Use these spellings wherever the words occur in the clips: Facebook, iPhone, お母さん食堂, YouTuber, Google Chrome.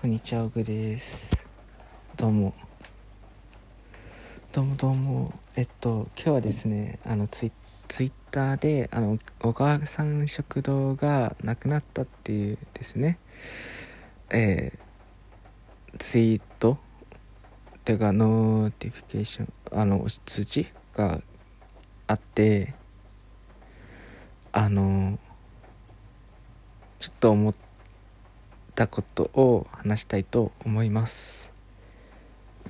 こんにちは、オグです。どうも。今日はですね、ツイッターでお母さん食堂がなくなったっていうですね、ツイートてかノーティフィケーション通知があってちょっと思ったことを話したいと思います。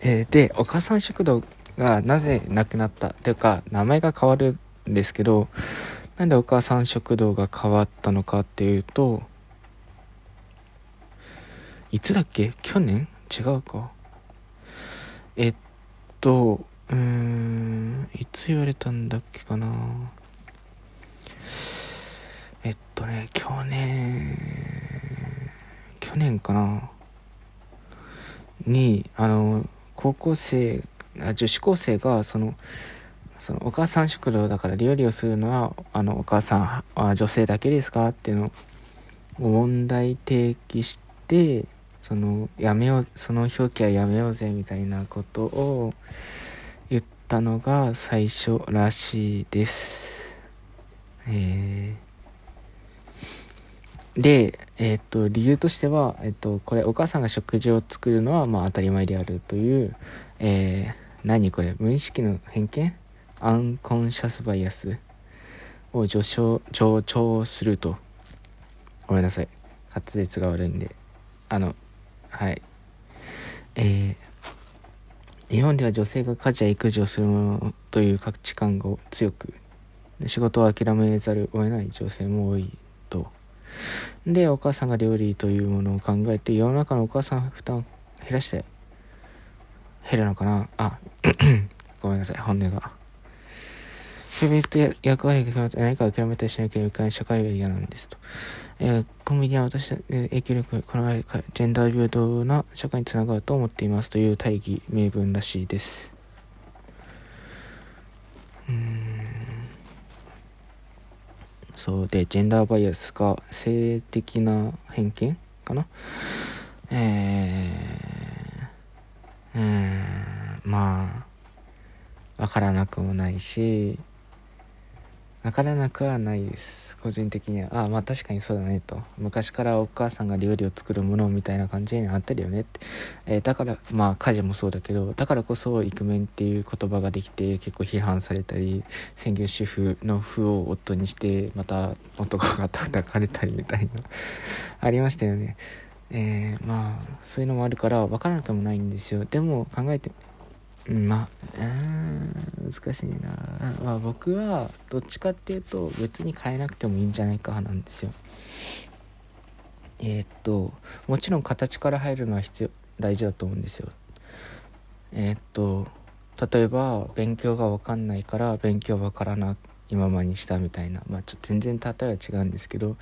で、お母さん食堂がなぜなくなったというか、名前が変わるんですけど、なんでお母さん食堂が変わったのかっていうと、いつだっけ？去年？違うか。いつ言われたんだっけかな。去年かなに女子高生がそのお母さん食堂だから料理をするのはお母さんは女性だけですかっていうのを問題提起して、その表記はやめようぜみたいなことを言ったのが最初らしいです。で、理由としては、これお母さんが食事を作るのはまあ当たり前であるという、何これ、無意識の偏見、アンコンシャスバイアスを助長すると。ごめんなさい、滑舌が悪いんで。はい。日本では女性が家事や育児をするものという価値観が強く、仕事を諦めざるを得ない女性も多いと。で、お母さんが料理というものを考えて、世の中のお母さん負担を減らして、減るのかなあ、ごめんなさい、本音が。フェイク役割が決まって何かを諦めたりしなければいけない社会は嫌なんですと。コンビニは私たちの影響力、この前、ジェンダー平等な社会につながると思っていますという大義名分らしいです。そうで、ジェンダーバイアスか性的な偏見かな。まあ分からなくもないし。分からなくはないです。個人的には。まあ確かにそうだねと。昔からお母さんが料理を作るものみたいな感じにあったりよねって。だから、まあ家事もそうだけど、だからこそイクメンっていう言葉ができて結構批判されたり、専業主婦の夫を夫にして、また男が叩かれたりみたいな、ありましたよね。まあそういうのもあるから分からなくもないんですよ。でも考えて、難しいな。まあ、僕はどっちかっていうと別に変えなくてもいいんじゃないかなんですよ。もちろん形から入るのは大事だと思うんですよ。例えば勉強が分かんないから勉強分からないままにしたみたいな、まあちょっと全然例えは違うんですけど、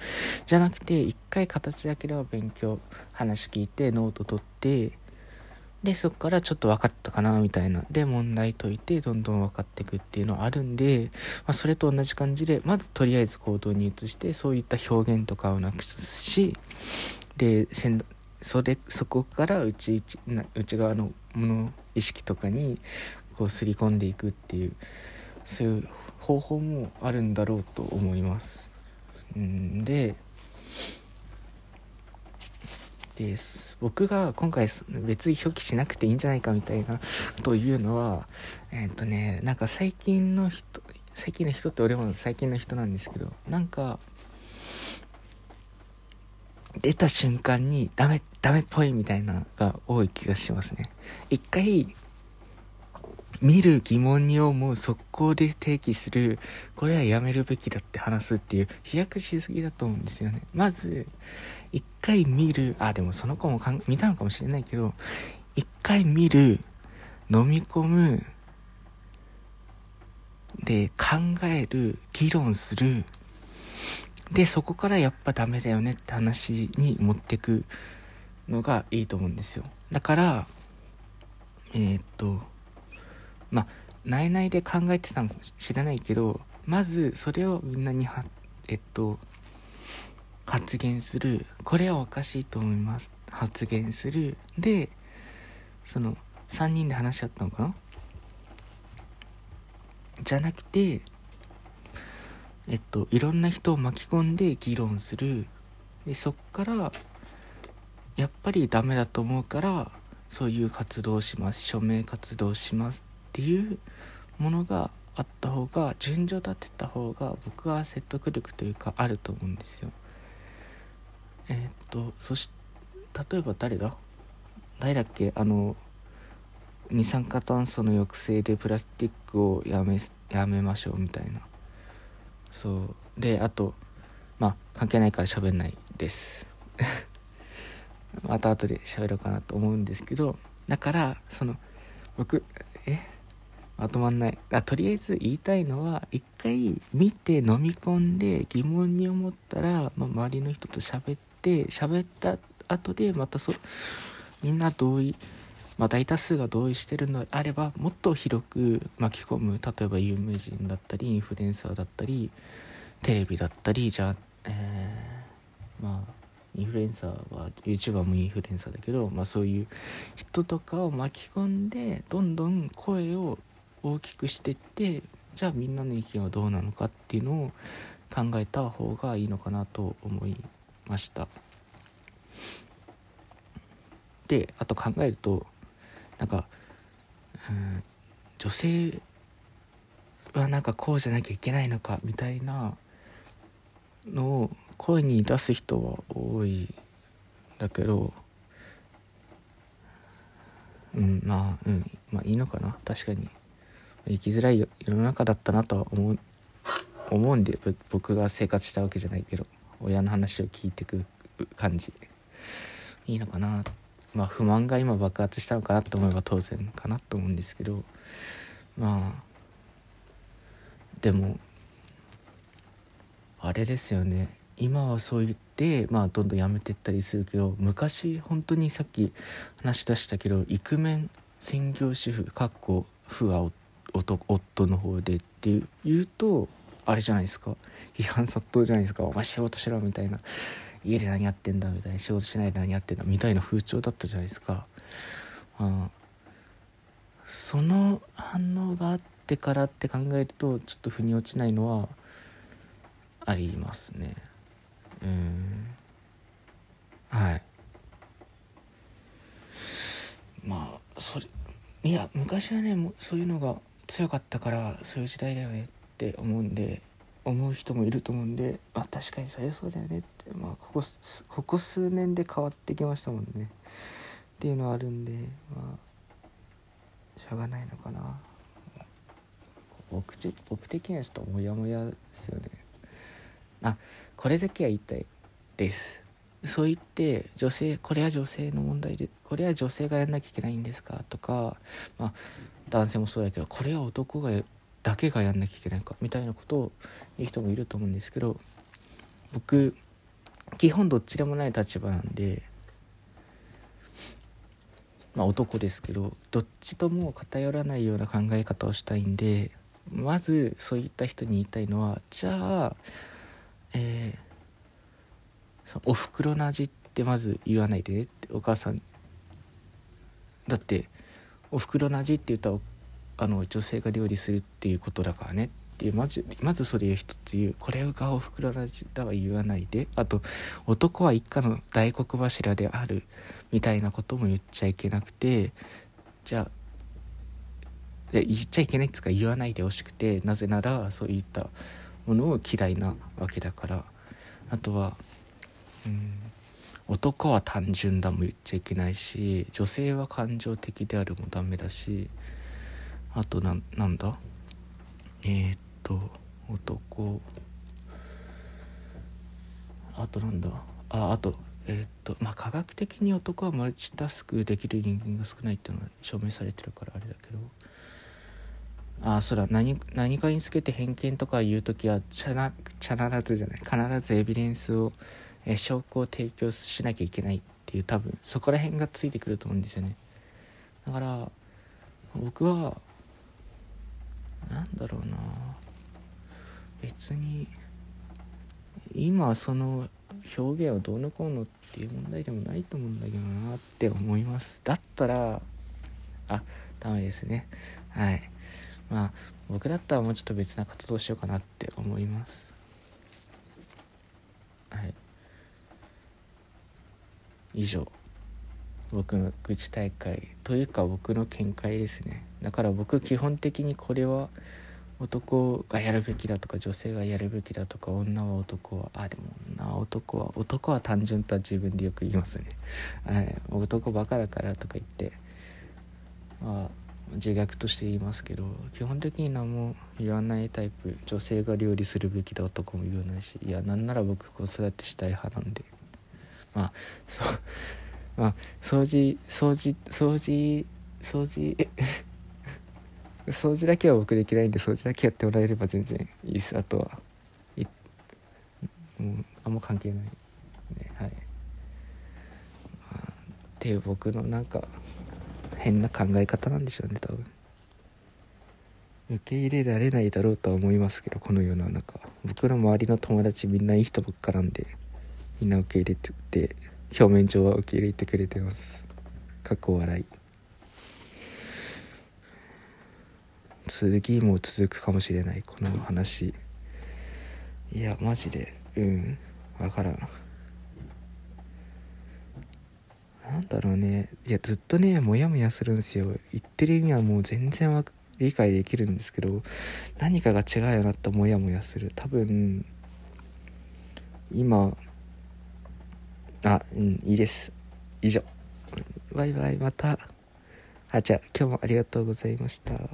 じゃなくて一回形だけでは勉強、話聞いてノート取って、でそこからちょっと分かったかなみたいな、で問題解いてどんどん分かっていくっていうのあるんで、まあ、それと同じ感じでまずとりあえず行動に移して、そういった表現とかをなくすし、でそこから内側のもの意識とかにこうすり込んでいくっていう、そういう方法もあるんだろうと思います。で僕が今回別に表記しなくていいんじゃないかみたいなというのは、なんか最近の人って俺も最近の人なんですけど、なんか出た瞬間にダメっぽいみたいなのが多い気がしますね。一回見る疑問に思う、速攻で提起する、これはやめるべきだって話すっていう飛躍しすぎだと思うんですよね。まず一回見る、でもその子も見たのかもしれないけど、一回見る、飲み込む、で考える、議論する、でそこからやっぱダメだよねって話に持ってくのがいいと思うんですよ。だからまあ内々で考えてたのかもしれないけど、まずそれをみんなに発言する、これはおかしいと思います発言する、でその3人で話し合ったのかな、じゃなくていろんな人を巻き込んで議論する。でそっからやっぱりダメだと思うからそういう活動をします、署名活動をしますっていうものがあった方が、順序立てた方が僕は説得力というかあると思うんですよ。例えば誰だっけ二酸化炭素の抑制でプラスチックをやめましょうみたいな。そうで、あと関係ないから喋んないですまた後で喋ろうかなと思うんですけど、だからその僕まとまんない、とりあえず言いたいのは、一回見て飲み込んで疑問に思ったら、周りの人と喋った後でまたみんな同意、大多数が同意してるのであれば、もっと広く巻き込む、例えば有名人だったりインフルエンサーだったりテレビだったり、じゃあ、インフルエンサーは YouTuber もインフルエンサーだけど、そういう人とかを巻き込んでどんどん声を大きくしていって、じゃあみんなの意見はどうなのかっていうのを考えた方がいいのかなと思いました。であと考えると女性はこうじゃなきゃいけないのかみたいなのを声に出す人は多いんだけど、いいのかな、確かに生きづらい世の中だったなとは思うんで、僕が生活したわけじゃないけど親の話を聞いてく感じいいのかな、不満が今爆発したのかなと思えば当然かなと思うんですけど、でもあれですよね、今はそう言って、どんどんやめてったりするけど、昔本当にさっき話し出したけど、イクメン専業主婦は夫の方でって言うとあれじゃないですか、批判殺到じゃないですか、お前仕事しろみたいな、家で何やってんだみたいな、仕事しないで何やってんだみたいな風潮だったじゃないですか。その反応があってからって考えるとちょっと腑に落ちないのはありますね。はい。昔はね、もうそういうのが強かったからそういう時代だよねって思う人もいると思うんで、確かにそうだよねって、ここ数年で変わってきましたもんねっていうのはあるんで、しょうがないのかな。僕的にはちょっとモヤモヤですよね。これだけは言いたいです。そう言ってこれは女性の問題で、これは女性がやんなきゃいけないんですかとか、男性もそうだけど、これは男がだけがやんなきゃいけないかみたいなことを言う人もいると思うんですけど、僕基本どっちでもない立場なんで、男ですけど、どっちとも偏らないような考え方をしたいんで、まずそういった人に言いたいのは、じゃあおふくろの味ってまず言わないでねって、お母さんだっておふくろの味って言ったら女性が料理するっていうことだからねっていう、まずそれを一つ言う、これがおふくろの味だは言わないで、あと男は一家の大黒柱であるみたいなことも言っちゃいけなくて、じゃあ言っちゃいけないっていうか言わないでほしくて、なぜならそういったものを嫌いなわけだから。あとは男は単純だも言っちゃいけないし、女性は感情的であるもダメだし、あと男、あとなんだ、あと科学的に男はマルチタスクできる人間が少ないっていうのは証明されてるからあれだけど、何かにつけて偏見とか言うときは必ずエビデンスを証拠を提供しなきゃいけないっていう、多分そこら辺がついてくると思うんですよね。だから僕は別に今表現をどうのこうのっていう問題でもないと思うんだけどなって思います。だったらダメですね。はい、まあ僕だったらもうちょっと別な活動しようかなって思います。はい、以上僕の愚痴大会というか僕の見解ですね。だから僕基本的にこれは男がやるべきだとか女性がやるべきだとか女は男はでも男は単純とは自分でよく言いますね。男バカだからとか言って自虐として言いますけど、基本的に何も言わないタイプ。女性が料理するべきだ男も言わないし、いやなんなら僕子育てしたい派なんで、掃除だけは僕できないんで、掃除だけやってもらえれば全然いいです。あとはあんま関係ない、ね。はい、っていう僕のなんか変な考え方なんでしょうね。多分受け入れられないだろうとは思いますけど、この世の中僕の周りの友達みんないい人ばっかなんで、みんな受け入れてて、表面上は受け入れてくれてます。かっこ笑い。次も続くかもしれないこの話。いやマジでわからん。なんだろうね。いやずっとねモヤモヤするんですよ。言ってる意味はもう全然理解できるんですけど、何かが違うよなってモヤモヤする。多分今いいです。以上、バイバイ。また今日もありがとうございました。